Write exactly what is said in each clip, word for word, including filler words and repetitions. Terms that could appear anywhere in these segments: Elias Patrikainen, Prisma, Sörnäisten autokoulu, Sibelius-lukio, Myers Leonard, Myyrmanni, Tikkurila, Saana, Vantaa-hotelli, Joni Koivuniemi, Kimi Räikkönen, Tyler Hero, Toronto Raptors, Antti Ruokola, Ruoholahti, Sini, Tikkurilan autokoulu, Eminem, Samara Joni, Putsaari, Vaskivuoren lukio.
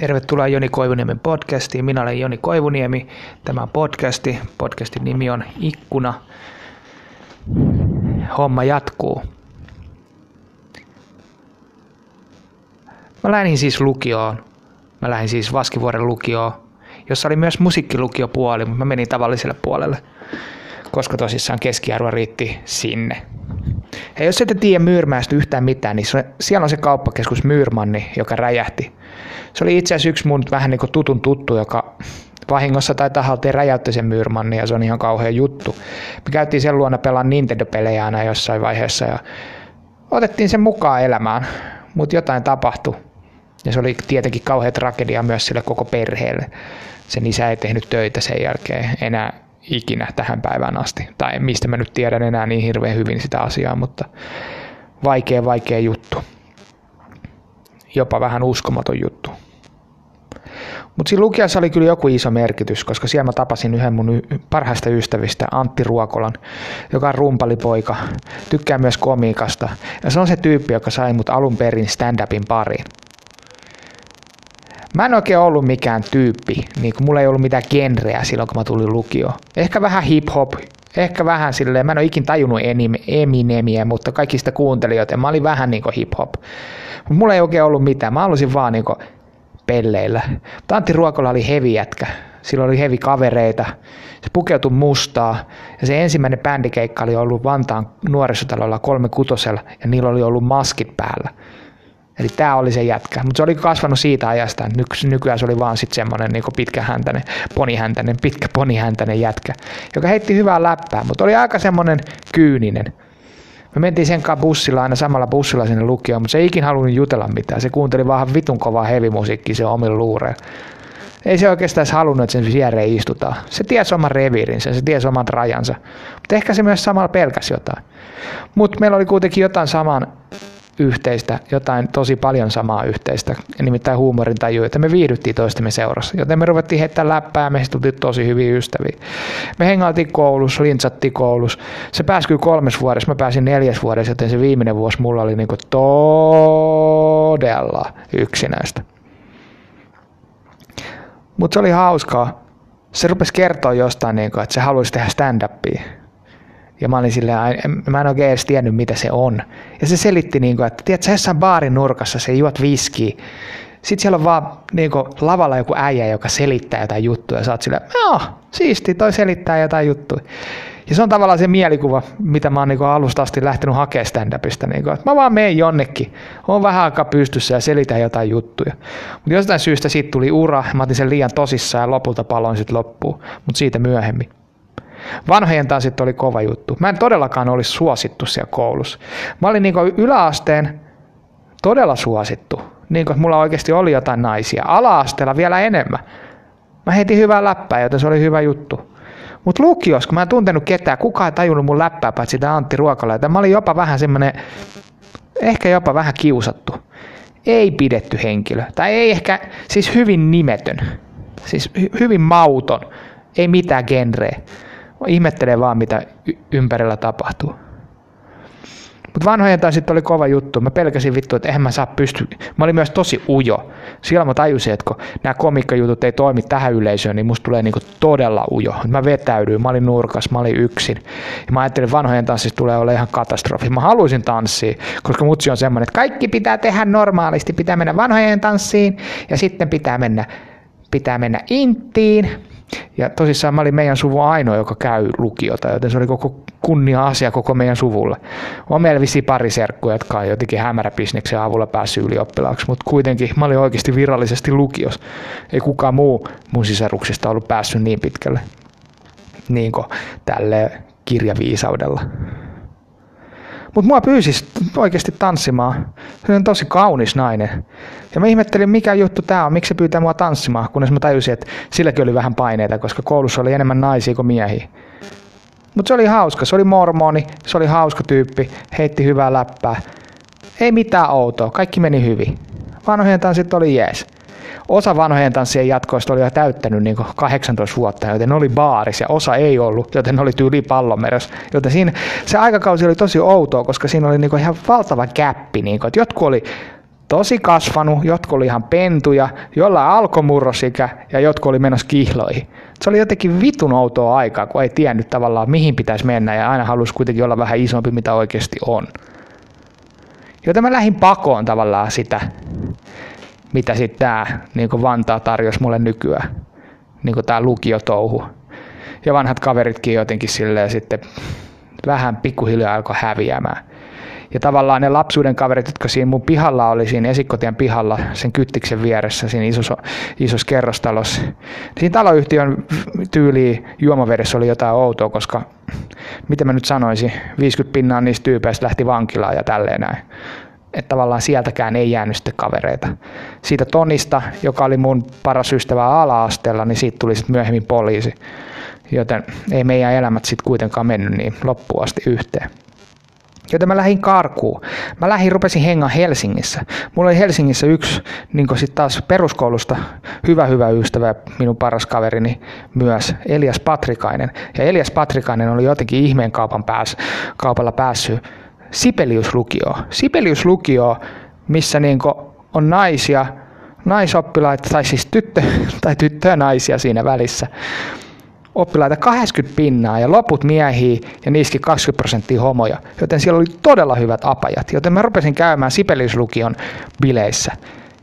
Tervetuloa Joni Koivuniemen podcastiin. Minä olen Joni Koivuniemi. Tämä on podcasti. Podcastin nimi on Ikkuna. Homma jatkuu. Mä lähdin siis lukioon. Mä lähdin siis Vaskivuoren lukioon, jossa oli myös musiikkilukiopuoli, mutta mä menin tavalliselle puolelle, koska tosissaan keskiarvo riitti sinne. Ja jos ette tiedä Myyrmäestä yhtään mitään, niin se, siellä on se kauppakeskus Myyrmanni, joka räjähti. Se oli itse asiassa yksi mun vähän niin kuin tutun tuttu, joka vahingossa tai tahalta räjäytti sen Myyrmanni, ja se on ihan kauhea juttu. Me käytiin sen luona pelaan Nintendo-pelejä aina jossain vaiheessa ja otettiin sen mukaan elämään, mutta jotain tapahtui. Ja se oli tietenkin kauhea tragedia myös sille koko perheelle. Sen isä ei tehnyt töitä sen jälkeen enää ikinä tähän päivään asti. Tai mistä mä nyt tiedän enää niin hirveän hyvin sitä asiaa, mutta vaikea, vaikea juttu. Jopa vähän uskomaton juttu. Mutta siinä lukiossa oli kyllä joku iso merkitys, koska siellä mä tapasin yhden mun parhaista ystävistä, Antti Ruokolan, joka on rumpalipoika, tykkää myös komiikasta. Ja se on se tyyppi, joka sai mut alun perin stand-upin pariin. Mä en oikein ollut mikään tyyppi, niin kun mulla ei ollut mitään genreä silloin, kun mä tulin lukioon. Ehkä vähän hip-hop, ehkä vähän silleen, mä en ole ikin tajunnut Eminemiä, mutta kaikki sitä kuunteli, joten mä olin vähän niin kuin hip-hop. Mut mulla ei oikein ollut mitään, mä halusin vaan niin kuin pelleillä. Mutta Antti Ruokola oli hevi jätkä, sillä oli hevi kavereita, se pukeutui mustaa ja se ensimmäinen bändikeikka oli ollut Vantaan nuorisotalolla kolmekutosella ja niillä oli ollut maskit päällä. Eli tämä oli se jätkä, mutta se oli kasvanut siitä ajasta, että nykyään se oli vaan sitten semmoinen niin pitkähäntäinen, ponihäntäinen, pitkä ponihäntäinen jätkä, joka heitti hyvää läppää, mutta oli aika semmoinen kyyninen. Me mentiin sen kanssa bussilla, aina samalla bussilla sinne lukioon, mutta se ei ikin halunnut jutella mitään. Se kuunteli vaan vitun kovaa hevimusiikkia sen omilla luureilla. Ei se oikeastaan halunnut, että sen viereen istutaan. Se tiesi oman reviirinsä, se tiesi oman rajansa, mutta ehkä se myös samalla pelkäsi jotain. Mutta meillä oli kuitenkin jotain saman yhteistä, jotain tosi paljon samaa yhteistä, nimittäin huumorintajua, että me viihdyttiin toistemme seurassa, joten me ruvettiin heittää läppää ja me tultiin tosi hyviä ystäviä. Me hengailtiin koulussa, lintsattiin koulussa, se pääsi kyllä kolmes vuodessa, mä pääsin neljäs vuodessa, joten se viimeinen vuosi mulla oli niinku todella yksinäistä. Mutta se oli hauskaa, se rupesi kertoa jostain, niinku, että se haluaisi tehdä stand-upia. Ja mä olin silleen, mä en oikein edes tiennyt, mitä se on. Ja se selitti, niin kuin, että tiedätkö, jossain baarin nurkassa, sä juot viskiä. Sitten siellä on vaan niin kuin, lavalla joku äijä, joka selittää jotain juttua. Ja sä oot silleen, joo, siistiä, toi selittää jotain juttua. Ja se on tavallaan se mielikuva, mitä mä oon niin kuin, alusta asti lähtenyt hakemaan stand-upista. Niin kuin, että mä vaan menen jonnekin, oon vähän aikaa pystyssä ja selitän jotain juttuja. Mutta jostain syystä siitä tuli ura, mä otin sen liian tosissaan ja lopulta paloin sitten loppuun. Mutta siitä myöhemmin. Vanhojen tanssit oli kova juttu. Mä en todellakaan olisi suosittu siellä koulussa. Mä olin niin kuin yläasteen todella suosittu. Niin kuin mulla oikeasti oli jotain naisia. Ala-asteella vielä enemmän. Mä heitin hyvää läppää, joten se oli hyvä juttu. Mutta lukiossa, kun mä en tuntenut ketään, kukaan ei tajunnut mun läppää, paitsi sitä Antti Ruokola. Mä olin jopa vähän semmoinen, ehkä jopa vähän kiusattu. Ei pidetty henkilö. Tai ei ehkä, siis hyvin nimetön. Siis hy- hyvin mauton. Ei mitään genreä. Ihmettelen vaan, mitä y- ympärillä tapahtuu. Mutta vanhojen taas sitten oli kova juttu. Mä pelkäsin vittu, että eihän mä saa pystyä. Mä olin myös tosi ujo. Silloin mä tajusin, että kun nämä komikkajutut ei toimi tähän yleisöön, niin musta tulee niinku todella ujo. Mä vetäydyin, mä olin nurkas, mä olin yksin. Ja mä ajattelin, että vanhojen tanssissa tulee olla ihan katastrofi. Mä haluaisin tanssia, koska mutsi on semmoinen, että kaikki pitää tehdä normaalisti. Pitää mennä vanhojen tanssiin ja sitten pitää mennä, pitää mennä intiin. Ja tosissaan mä olin meidän suvun ainoa, joka käy lukiota, joten se oli koko kunnia-asia koko meidän suvulle. On meillä vissiin pari serkkua, jotka on jotenkin hämäräbisneksen avulla päässyt ylioppilaaksi, mutta kuitenkin mä olin oikeasti virallisesti lukios. Ei kukaan muu mun sisaruksista ollut päässyt niin pitkälle, niin kuin tälle kirjaviisaudella. Mutta mua pyysi oikeasti tanssimaan. Se on tosi kaunis nainen. Ja mä ihmettelin, mikä juttu tää on, miksi se pyytää mua tanssimaan, kunnes mä tajusin, että silläkin oli vähän paineita, koska koulussa oli enemmän naisia kuin miehiä. Mutta se oli hauska, se oli mormoni, se oli hauska tyyppi, heitti hyvää läppää. Ei mitään outoa, kaikki meni hyvin. Vanhojen tanssit oli jees. Osa vanhojen tanssien jatkoista oli jo täyttänyt niin kuin kahdeksantoista vuotta, joten ne oli baaris ja osa ei ollut, joten ne oli tyyli pallonmeressä. Joten siinä se aikakausi oli tosi outoa, koska siinä oli niin kuin ihan valtava gäppi. Niin kuin, että jotkut oli tosi kasvanut, jotkut oli ihan pentuja, jollain alkoi murrosikä ja jotkut oli menossa kihloihin. Se oli jotenkin vitun outoa aikaa, kun ei tiennyt tavallaan mihin pitäisi mennä ja aina halusi kuitenkin olla vähän isompi mitä oikeasti on. Joten mä lähdin pakoon tavallaan sitä, mitä sitten tämä niin Vantaa tarjosi mulle nykyään, niin tämä lukiotouhu. Ja vanhat kaveritkin jotenkin silleen sitten vähän pikkuhiljaa alkoi häviämään. Ja tavallaan ne lapsuuden kaverit, jotka siinä mun pihalla oli, siinä Esikkotien pihalla, sen kyttiksen vieressä, siinä isossa isos kerrostalossa. Siinä taloyhtiön tyyliin juomavedessä oli jotain outoa, koska, miten mä nyt sanoisin, viisikymmentä pinnaa niistä tyypeistä lähti vankilaan ja tälleen näin. Että tavallaan sieltäkään ei jäänyt sitten kavereita. Siitä Tonista, joka oli mun paras ystävä ala-asteella, niin siitä tuli sitten myöhemmin poliisi. Joten ei meidän elämät sitten kuitenkaan mennyt niin loppuun asti yhteen. Joten mä lähdin karkuun. Mä lähdin, rupesin hengaan Helsingissä. Mulla oli Helsingissä yksi niin kun sit taas peruskoulusta hyvä hyvä ystävä, minun paras kaverini myös, Elias Patrikainen. Ja Elias Patrikainen oli jotenkin ihmeen kaupan pääs, kaupalla päässyt Sibelius-lukioon. Sibelius-lukioon, missä niin kun on naisia, naisoppilaita, tai siis tyttö, tai tyttöä naisia siinä välissä. Oppilaita kahdeksankymmentä pinnaa ja loput miehiä ja niissäkin kaksikymmentä prosenttia homoja, joten siellä oli todella hyvät apajat, joten mä rupesin käymään Sibelius-lukion bileissä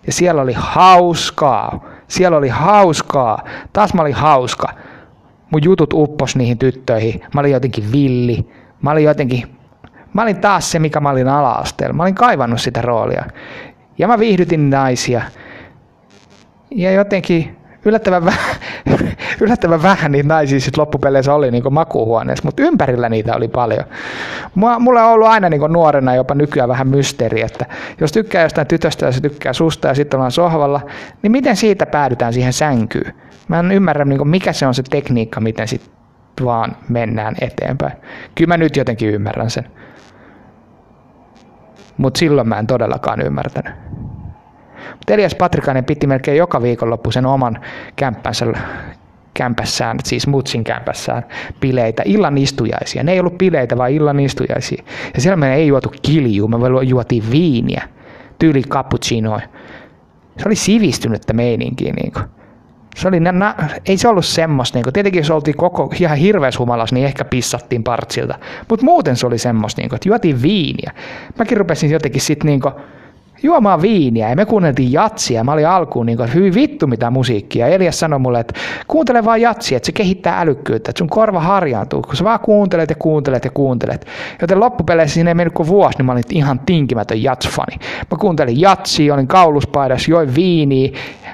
ja siellä oli hauskaa, siellä oli hauskaa, taas mä olin hauska, mun jutut uppos niihin tyttöihin, mä olin jotenkin villi, mä olin jotenkin, mä olin taas se mikä mä olin ala-asteella, mä olin kaivannut sitä roolia ja mä viihdytin naisia ja jotenkin yllättävän vähän. Yllättävän vähän niitä naisia sitten loppupeleissä oli niin makuuhuoneessa, mutta ympärillä niitä oli paljon. Mua, mulla on ollut aina niin nuorena jopa nykyään vähän mysteeri, että jos tykkää jostain tytöstä ja se tykkää susta ja sitten ollaan sohvalla, niin miten siitä päädytään siihen sänkyyn? Mä en ymmärrä, niin mikä se on se tekniikka, miten sitten vaan mennään eteenpäin. Kyllä mä nyt jotenkin ymmärrän sen, mutta silloin mä en todellakaan ymmärtänyt. Elias Patrikainen piti melkein joka viikonloppu sen oman kämppänsä, kämpässään, siis mutsin kämpässään, bileitä, illan istujaisia. Ne ei ollut bileitä, vaan illan istujaisia. Ja siellä me ei juotu kiljuu, me juotiin viiniä, tyyli cappuccinoa. Se oli sivistynyttä meininkiä. Niin se oli, na, ei se ollut semmoista. Niin tietenkin jos oltiin koko ihan hirveässä humalassa, niin ehkä pissattiin partsilta. Mutta muuten se oli semmoista, niin että juotiin viiniä. Mäkin rupesin jotenkin sitten niin juomaan viiniä ja me kuunneltiin jatsia. Mä olin alkuun niin kuin, hyvin vittu mitä musiikkia. Elias sanoi mulle, että kuuntele vaan jatsia, että se kehittää älykkyyttä, että sun korva harjaantuu, kun sä vaan kuuntelet ja kuuntelet ja kuuntelet. Joten loppupeleissä siinä ei mennyt kuin vuosi, niin mä olin ihan tinkimätön jatsfani. Mä kuuntelin jatsia, olin kauluspaidassa, join viiniä,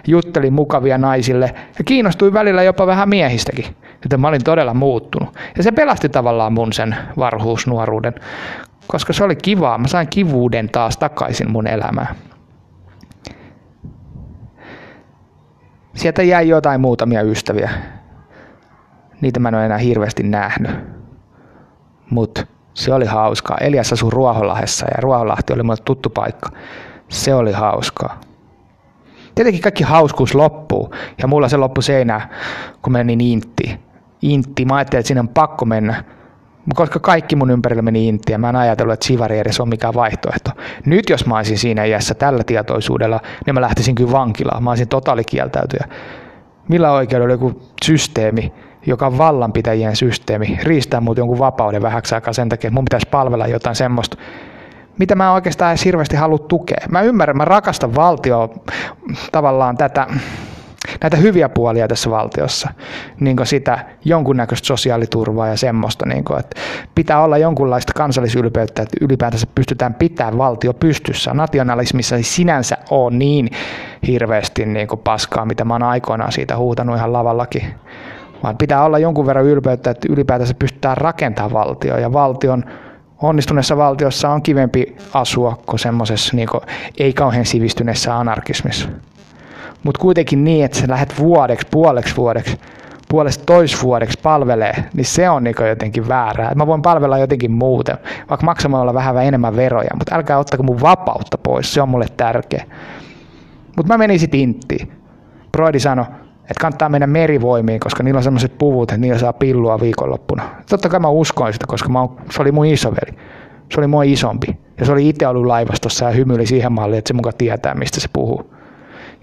juttelin mukavia naisille ja kiinnostuin välillä jopa vähän miehistäkin. Joten mä olin todella muuttunut. Ja se pelasti tavallaan mun sen varhuusnuoruuden. Koska se oli kivaa, mä sain kivuuden taas takaisin mun elämään. Sieltä jäi jotain muutamia ystäviä. Niitä mä en ole enää hirveästi nähnyt. Mut se oli hauskaa. Elias asui Ruoholahdessa ja Ruoholahti oli mulle tuttu paikka. Se oli hauskaa. Tietenkin kaikki hauskuus loppuu ja mulla se loppui seinään, kun menin Inttiin. Inttiin, mä ajattelin, että siinä on pakko mennä. Koska kaikki mun ympärillä meni Inttiin, mä en ajatellut, että sivari edes on mikään vaihtoehto. Nyt jos mä olisin siinä iässä tällä tietoisuudella, niin mä lähtisin kyllä vankilaan. Mä olisin totaalikieltäytyjä. Millä oikeudella oli joku systeemi, joka on vallanpitäjien systeemi, riistää mut jonkun vapauden vähäksi aikaa sen takia, että mun pitäisi palvella jotain semmoista, mitä mä oikeastaan edes hirveästi halua tukea. Mä ymmärrän, mä rakastan valtioon tavallaan tätä... näitä hyviä puolia tässä valtiossa, niin kuin sitä jonkunnäköistä sosiaaliturvaa ja semmoista, niin kuin, että pitää olla jonkunlaista kansallisylpeyttä, että ylipäätänsä pystytään pitämään valtio pystyssä. Nationalismissa ei sinänsä ole niin hirveästi niin kuin paskaa, mitä mä oon aikoinaan siitä huutanut ihan lavallakin, vaan pitää olla jonkun verran ylpeyttä, että ylipäätänsä pystytään rakentamaan valtio ja valtion onnistuneessa valtiossa on kivempi asua kuin semmoisessa niin kuin ei kauhean sivistyneessä anarkismissa. Mutta kuitenkin niin, että sä lähdet vuodeksi, puoleksi vuodeksi, puolesta toisvuodeksi palvelee, niin se on niinku jotenkin väärää. Mä voin palvella jotenkin muuten, vaikka maksamalla vähän enemmän veroja, mutta älkää ottako mun vapautta pois, se on mulle tärkeä. Mutta mä menin sit Inttiin. Broidi sanoi, että kannattaa mennä merivoimiin, koska niillä on sellaiset puvut, että niillä saa pillua viikonloppuna. Totta kai mä uskoin sitä, koska mä oon, se oli mun isoveli. Se oli mua isompi. Ja se oli itse ollut laivastossa ja hymyili siihen malliin, että se muka tietää, mistä se puhuu.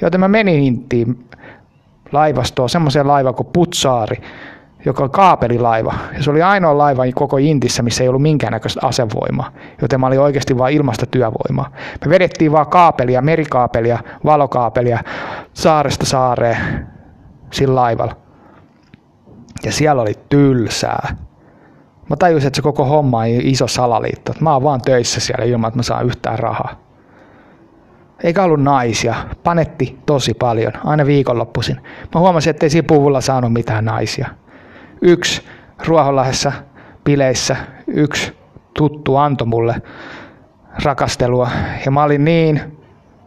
Joten mä menin Inttiin laivastoon, semmoiseen laivaan kuin Putsaari, joka on kaapelilaiva. Ja se oli ainoa laiva koko Intissä, missä ei ollut minkäännäköistä asevoimaa. Joten mä olin oikeasti vain ilmasta työvoimaa. Me vedettiin vaan kaapelia, merikaapelia, valokaapelia saaresta saareen sillä laivalla. Ja siellä oli tylsää. Mä tajusin, että se koko homma on iso salaliitto. Mä oon vaan töissä siellä ilman, että mä saan yhtään rahaa. Eikä ollut naisia. Panetti tosi paljon, aina viikonloppuisin. Mä huomasin, ettei siinä puvulla saanut mitään naisia. Yksi Ruoholahdessa bileissä, yksi tuttu antoi mulle rakastelua. Ja mä olin niin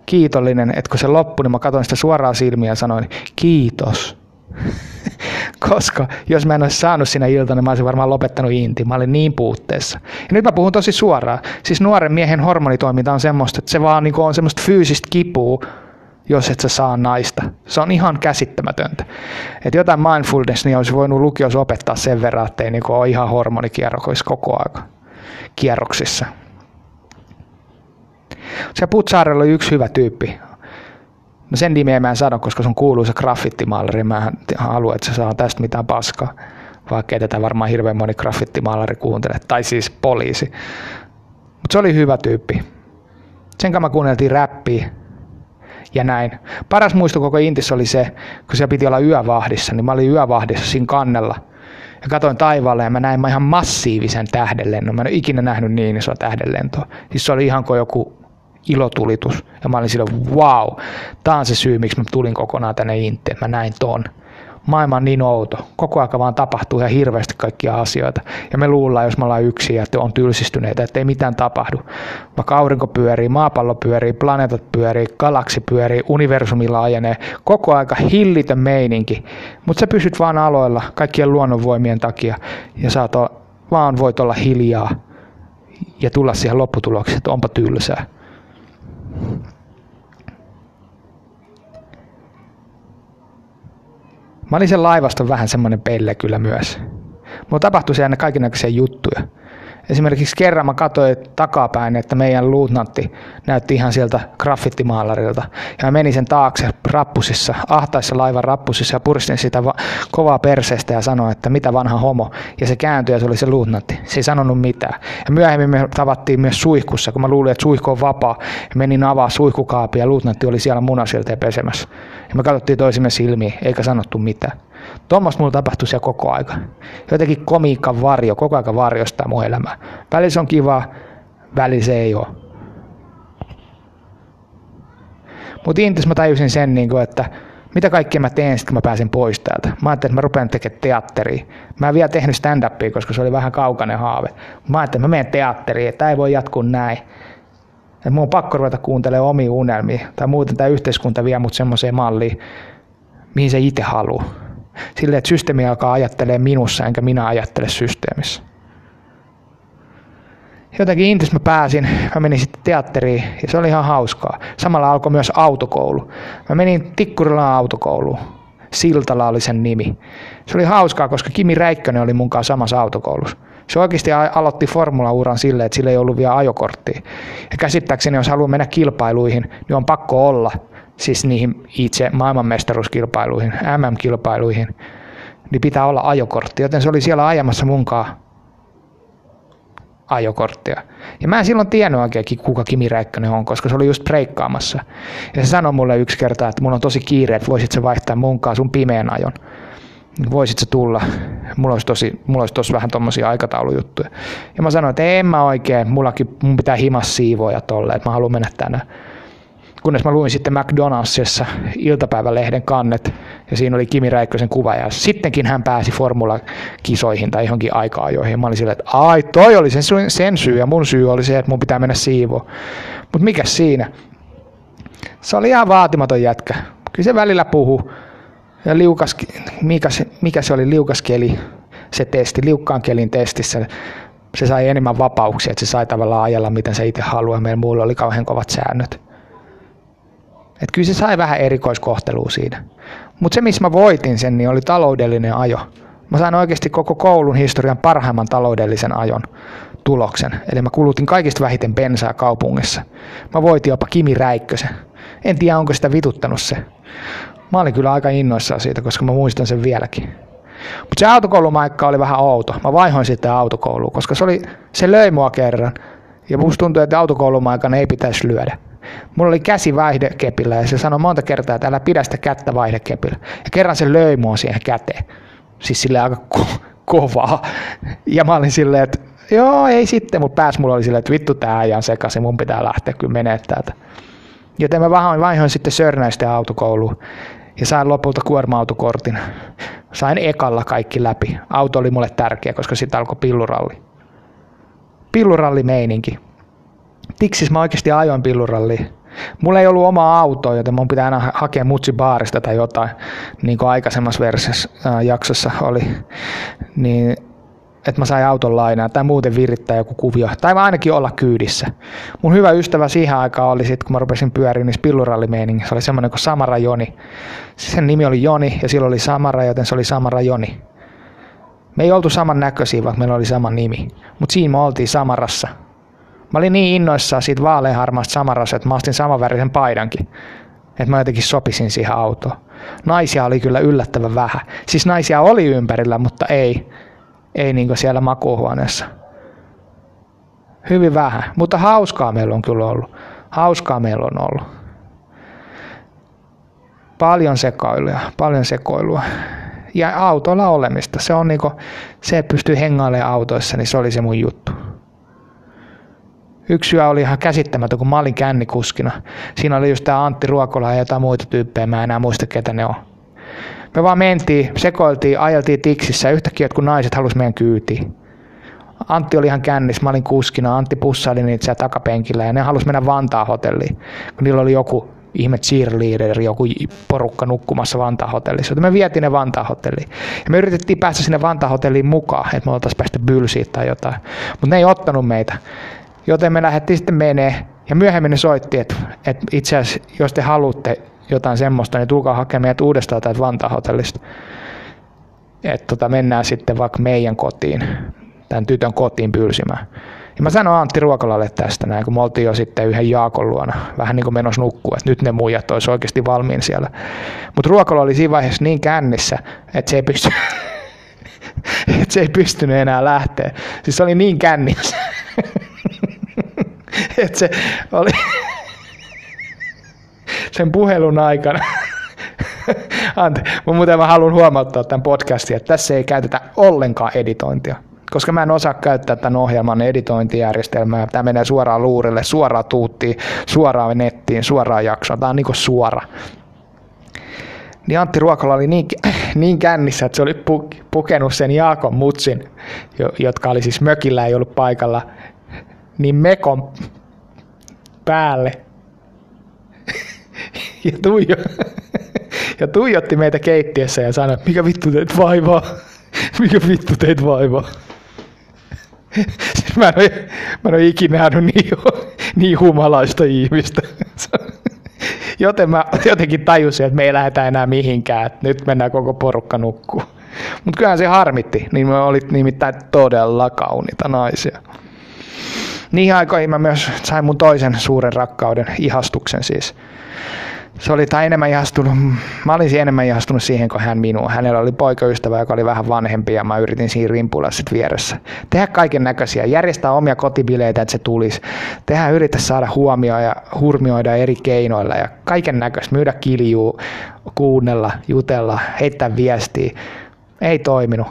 kiitollinen, että kun se loppui, niin mä katsoin sitä suoraan silmiä ja sanoin kiitos. Koska jos mä en olisi saanut sinä iltana, niin mä olisin varmaan lopettanut Intin. Mä olin niin puutteessa. Ja nyt mä puhun tosi suoraan. Siis nuoren miehen hormonitoiminta on semmoista, että se vaan niin kuin on semmoista fyysistä kipua, jos et sä saa naista. Se on ihan käsittämätöntä. Että jotain mindfulness niin olisi voinut lukiossa opettaa sen verran, ettei niin kuin ole ihan hormonikierroksissa koko ajan kierroksissa. Siellä Putsaarella oli yksi hyvä tyyppi. No sen nimeä mä en sano, koska se on kuuluisa graffittimaalari. Mä en halua, että se saa tästä mitään paskaa, vaikka ei tätä varmaan hirveän moni graffittimaalari kuuntele, tai siis poliisi. Mutta se oli hyvä tyyppi. Sen kanssa mä kuunneltiin räppiä ja näin. Paras muisto koko Intissä oli se, kun siellä piti olla yövahdissa, niin mä olin yövahdissa siinä kannella. Ja katsoin taivaalle ja mä näin mä ihan massiivisen tähdenlennon. Mä en ole ikinä nähnyt niin isoa tähdenlentoa. Siis se oli ihan kuin joku ilotulitus. Ja mä olin silloin, wow, tää on se syy, miksi mä tulin kokonaan tänne Intiin. Mä näin ton. Maailma on niin outo. Koko ajan vaan tapahtuu ihan hirveästi kaikkia asioita. Ja me luullaan, jos me ollaan yksin ja on tylsistyneitä, ettei mitään tapahdu. Vaikka aurinko pyörii, maapallo pyörii, planeetat pyörii, galaksi pyörii, universumilla ajenee. Koko aika hillitön meininki. Mutta sä pysyt vaan aloilla kaikkien luonnonvoimien takia. Ja sä oot, vaan voit olla hiljaa ja tulla siihen lopputulokseen, että onpa tylsää. Mä olin sen laivaston vähän semmoinen pelle kyllä myös. Mulla tapahtui siellä aina kaikennäköisiä juttuja. Esimerkiksi kerran mä katsoin takapäin, että meidän luutnantti näytti ihan sieltä graffittimaalarilta. Ja mä menin sen taakse rappusissa, ahtaissa laivan rappusissa ja puristin sitä va- kovaa perseestä ja sanoin, että mitä vanha homo. Ja se kääntyi ja se oli se luutnantti. Se ei sanonut mitään. Ja myöhemmin me tavattiin myös suihkussa, kun mä luulin, että suihku on vapaa. Ja menin avaa suihkukaapia ja luutnantti oli siellä munasilteen pesemässä. Ja me katsottiin toisimme silmiin, eikä sanottu mitään. Tuommoista mulla tapahtui siellä koko aika. Jotenkin komiikan varjo, koko aika varjostaa mun elämää. Välillä se on kiva, välillä se ei ole. Mutta Intissä mä tajusin sen, että mitä kaikkea mä teen sitten, kun mä pääsen pois täältä. Mä ajattelin, että mä rupean tekemään teatteria. Mä en vielä tehnyt stand-upia, koska se oli vähän kaukainen haave. Mä ajattelin, että mä menen teatteriin, että tää ei voi jatkua näin. Että mun on pakko ruveta kuuntelemaan omia unelmia. Tai muuten tämä yhteiskunta vie mut semmoiseen malliin, mihin se itse haluaa. Silleen, että systeemi alkaa ajattelemaan minussa, enkä minä ajattele systeemissä. Jotenkin Intissä mä pääsin, mä menin sitten teatteriin ja se oli ihan hauskaa. Samalla alkoi myös autokoulu. Mä menin Tikkurilan autokouluun. Siltala oli sen nimi. Se oli hauskaa, koska Kimi Räikkönen oli munkaan samassa autokoulussa. Se oikeasti aloitti formulauran silleen, että sillä ei ollut vielä ajokorttia. Ja käsittääkseni, jos haluaa mennä kilpailuihin, niin on pakko olla. Siis niihin itse maailmanmestaruuskilpailuihin, M M-kilpailuihin, niin pitää olla ajokortti. Joten se oli siellä ajamassa munkaan ajokorttia. Ja mä en silloin tiennyt oikein, kuka Kimi Räikkönen on, koska se oli just breikkaamassa. Ja se sanoi mulle yksi kertaa, että mulla on tosi kiire, että voisit sä vaihtaa munkaan sun pimeän ajon. Voisit sä tulla. Mulla olisi tosi, mulla olisi tosi vähän tommosia aikataulujuttuja. Ja mä sanoin, että en mä oikein, mullakin, mun pitää himas siivoja tolle, että mä haluan mennä tänään. Kunnes mä luin sitten McDonaldsissa iltapäivälehden kannet, ja siinä oli Kimi Räikkösen kuva, ja sittenkin hän pääsi formulakisoihin tai johonkin aika-ajoihin. Mä olin silleen, että ai, toi oli sen, sen syy, ja mun syy oli se, että mun pitää mennä siivoon. Mutta mikä siinä? Se oli ihan vaatimaton jätkä. Kyllä se välillä puhui. Ja liukas, mikä, se, mikä se oli liukas keli, se testi, liukkaan kelin testissä. Se sai enemmän vapauksia, että se sai tavallaan ajella, miten se itse haluaa. Meillä muilla oli kauhean kovat säännöt. Et kyllä se sai vähän erikoiskohtelua siinä. Mutta se, missä mä voitin sen, niin oli taloudellinen ajo. Mä sain oikeasti koko koulun historian parhaimman taloudellisen ajon tuloksen. Eli mä kulutin kaikista vähiten bensaa kaupungissa. Mä voitin jopa Kimi Räikkösen. En tiedä, onko sitä vituttanut se. Mä olin kyllä aika innoissaan siitä, koska mä muistan sen vieläkin. Mutta se autokoulumaikka oli vähän outo. Mä vaihoin sitten autokouluun, koska se, oli, se löi mua kerran. Ja musta tuntui, että autokoulumaikana ei pitäisi lyödä. Mulla oli käsi vaihdekepillä ja se sanoi monta kertaa, että älä pidä sitä kättä vaihdekepillä. Ja kerran se löi mua siihen käteen. Siis silleen aika ko- kovaa. Ja mä olin silleen, että joo, ei sitten. Mutta pääs mulla oli silleen, että vittu tää ajan sekaisin. Mun pitää lähteä kyllä menee täältä. Joten mä vaihoin sitten Sörnäisten autokouluun. Ja sain lopulta kuorma-autokortin. Sain ekalla kaikki läpi. Auto oli mulle tärkeä, koska sitten alkoi pilluralli. Pillurallimeininki. Tiksis mä oikeasti ajoin pilluralliin. Mulla ei ollut omaa autoa, joten mun pitää aina hakea mutsi baarista tai jotain, niin kuin aikaisemmassa versiossa, äh, jaksossa oli. Niin, että mä sain auton lainaa tai muuten virittää joku kuvio. Tai mä ainakin olla kyydissä. Mun hyvä ystävä siihen aikaan oli sit, kun mä rupesin pyöriin, niin pillurallimeiningissä oli semmoinen kuin Samara Joni. Sen nimi oli Joni ja silloin oli Samara, joten se oli Samara Joni. Me ei oltu samannäköisiä, vaikka meillä oli sama nimi. Mutta siinä me oltiin Samarassa. Mä olin niin innoissaan siitä vaaleanharmaasta Samarassa, että mä astin samanvärisen paidankin. Että mä jotenkin sopisin siihen autoon. Naisia oli kyllä yllättävän vähän. Siis naisia oli ympärillä, mutta ei. Ei niin kuin siellä makuuhuoneessa. Hyvin vähän. Mutta hauskaa meillä on kyllä ollut. Hauskaa meillä on ollut. Paljon sekoilua. Paljon sekoilua. Ja autolla olemista. Se on niinku, se pystyy hengailemaan autoissa, niin se oli se mun juttu. Yksi yö oli ihan käsittämätön, kun mä olin kännikuskina. Siinä oli just tää Antti Ruokola ja jotain muita tyyppejä, mä en enää muista ketä ne on. Me vaan mentiin, sekoiltiin, ajeltiin tiksissä ja yhtäkkiä jotkut naiset halusi meidän kyytiin. Antti oli ihan kännis, mä olin kuskina, Antti pussaili niitä siellä takapenkillä ja ne halusi mennä Vantaa-hotelliin, kun niillä oli joku ihme cheerleader, joku porukka nukkumassa Vantaa-hotellissa. Me vietiin ne Vantaa-hotelliin. Ja me yritettiin päästä sinne Vantaa-hotelliin mukaan, että me oltaisiin päästä bylsiin tai jotain. Mutta ne ei ottanut meitä. Joten me lähdettiin sitten menee. Ja myöhemmin ne soitti, että, että itse asiassa, jos te haluatte jotain semmoista, niin tulkaa hakemaan meidät uudestaan täältä Vantaa-hotellista. Että tota, mennään sitten vaikka meidän kotiin, tämän tytön kotiin bylsimään. Ja mä sanoin Antti Ruokolalle tästä näin, kun me oltiin jo sitten yhden Jaakon luona, vähän niin kuin menossa nukkua, että nyt ne muijat olisi oikeasti valmiin siellä. Mutta Ruokola oli siinä vaiheessa niin kännissä, että se ei, pysty, että se ei pystynyt enää lähteä. Siis se oli niin kännissä, että se oli sen puhelun aikana. Antti, muuten mä haluan huomauttaa tämän podcastin, että tässä ei käytetä ollenkaan editointia. Koska mä en osaa käyttää tämän ohjelman editointijärjestelmää. Tämä menee suoraan luurille, suoraan tuuttiin, suoraan nettiin, suoraan jaksoon. Tämä on niin kuin suora. Niin Antti Ruokola oli niin, niin kännissä, että se oli pukenut sen Jaakon mutsin, jotka oli siis mökillä, ei ollut paikalla, niin mekon päälle. Ja, tuijo, ja tuijotti meitä keittiössä ja sanoi, että mikä vittu teet vaivaa? Mikä vittu teet vaivaa? Mä en, ole, mä en ole ikinä nähnyt niin, niin humalaista ihmistä. Joten mä jotenkin tajusin, että me ei lähdetä enää mihinkään. Että nyt mennään koko porukka nukkuun. Mutta kyllähän se harmitti. Niin me olit nimittäin todella kauniita naisia. Niihin aikoihin mä myös sain mun toisen suuren rakkauden, ihastuksen siis. Se oli tai enemmän ihastunut, mä olisin enemmän ihastunut siihen kuin hän minuun. Hänellä oli poikaystävä, joka oli vähän vanhempi ja mä yritin siinä rimpuilla sitten vieressä. Tehdä kaiken näköisiä, järjestää omia kotibileitä, että se tulisi. Tehdä yritä saada huomioon ja hurmioida eri keinoilla ja kaiken näköistä. Myydä kiljuu, kuunnella, jutella, heittää viestiä. Ei toiminut.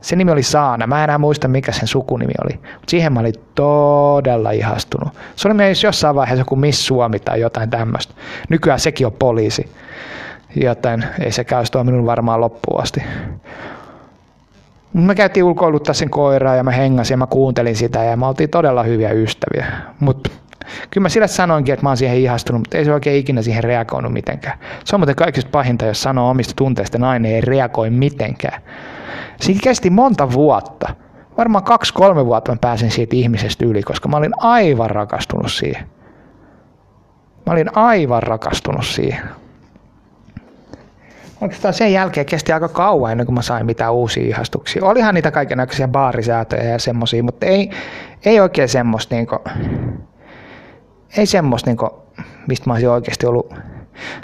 Se nimi oli Saana. Mä enää muista, mikä sen sukunimi oli. Mut siihen mä olin todella ihastunut. Se oli myös jossain vaiheessa joku Miss Suomi tai jotain tämmöistä. Nykyään sekin on poliisi. Joten ei sekään olisi toiminut varmaan loppuun asti. Mä käytiin ulkoiluttaa sen koiraa ja mä hengasin ja mä kuuntelin sitä ja mä oltiin todella hyviä ystäviä. Mut kyllä mä sille sanoinkin, että mä oon siihen ihastunut, mutta ei se oikein ikinä siihen reagoinut mitenkään. Se on muuten kaikista pahinta, jos sanoo omista tunteista, nainen ei reagoi mitenkään. Siinä kesti monta vuotta. Varmaan kaksi kolme vuotta mä pääsin siitä ihmisestä yli, koska mä olin aivan rakastunut siihen. Mä olin aivan rakastunut siihen. oikeastaan sen jälkeen kesti aika kauan ennen kuin mä sain mitään uusia ihastuksia. Olihan niitä kaikenlaisia baarisäätöjä ja semmosia, mutta ei, ei oikein semmoista, niinku, ei semmoista niinku, mistä mä olisin oikeasti ollut.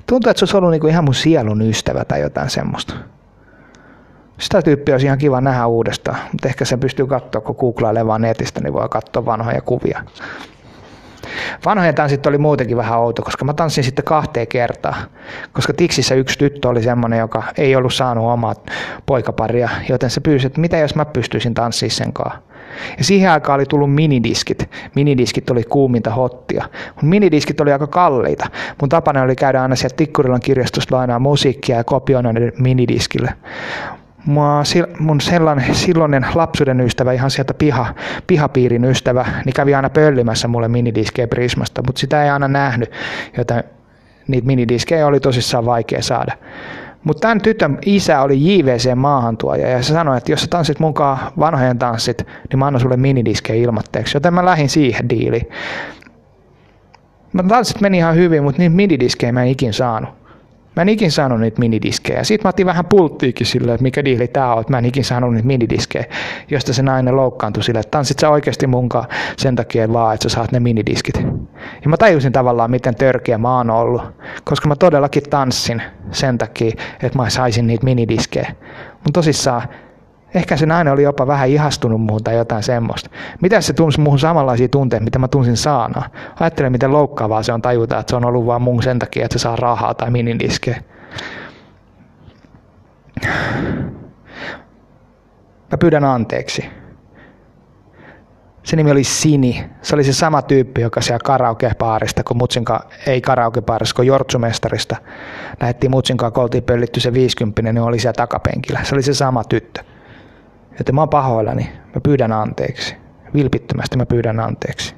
Tuntuu, että se olisi ollut niinku ihan mun sielun ystävä tai jotain semmoista. Sitä tyyppiä olisi ihan kiva nähdä uudestaan, mutta ehkä sen pystyy katsoa, kun googlailee vaan netistä, niin voi katsoa vanhoja kuvia. Vanhojen tanssit oli muutenkin vähän outo, koska mä tanssin sitten kahteen kertaan, koska Tiksissä yksi tyttö oli semmoinen, joka ei ollut saanut omaa poikaparia, joten se pyysi, että mitä jos mä pystyisin tanssiin senkaan. Ja siihen aikaan oli tullut minidiskit. Minidiskit oli kuuminta hottia. Mun minidiskit oli aika kalliita. Mun tapana oli käydä aina sieltä Tikkurilan kirjastosta lainaa musiikkia ja kopioida ne minidiskille. Mua, mun sellainen silloinen lapsuuden ystävä, ihan sieltä piha, pihapiirin ystävä, niin kävi aina pöllimässä mulle minidiskejä Prismasta, mutta sitä ei aina nähnyt, joten niitä minidiskejä oli tosissaan vaikea saada. Mutta tämän tytön isä oli J V C-maahantuoja ja se sanoi, että jos sä tanssit mukaan vanhojen tanssit, niin mä annan sulle minidiskejä ilmatteeksi, joten mä lähdin siihen diiliin. Mä tanssit meni ihan hyvin, mutta niitä minidiskejä mä en ikin saanut. Mä en ikin saanut niitä minidiskejä. Sitten mä otin vähän pulttiikin silleen, että mikä diili tää on, että mä en ikin saanut niitä minidiskejä, josta se nainen loukkaantui silleen, että tanssit sä oikeasti munkaan sen takia vaan, että sä saat ne minidiskit. Ja mä tajusin tavallaan, miten törkeä mä oon ollut, koska mä todellakin tanssin sen takia, että mä saisin niitä minidiskejä. Mutta tosissaan, ehkä se nainen oli jopa vähän ihastunut muuhun tai jotain semmoista. Mitä se tunsi muuhun samanlaisia tunteita, mitä mä tunsin Saanaa? Ajattelen, miten loukkaavaa se on tajuta, että se on ollut vaan mun sen takia, että se saa rahaa tai minidiskejä. Mä pyydän anteeksi. Se nimi oli Sini. Se oli se sama tyyppi, joka siellä karaokebaarista, kun mutsinkaan, ei karaokebaarista, kun jortsumestarista lähdettiin mutsinkaan, kun oltiin pöllitty se viisikymppinen, niin oli siellä takapenkillä. Se oli se sama tyttö. Joten mä oon pahoillani, mä pyydän anteeksi. Vilpittömästi mä pyydän anteeksi.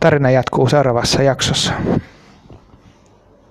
Tarina jatkuu seuraavassa jaksossa.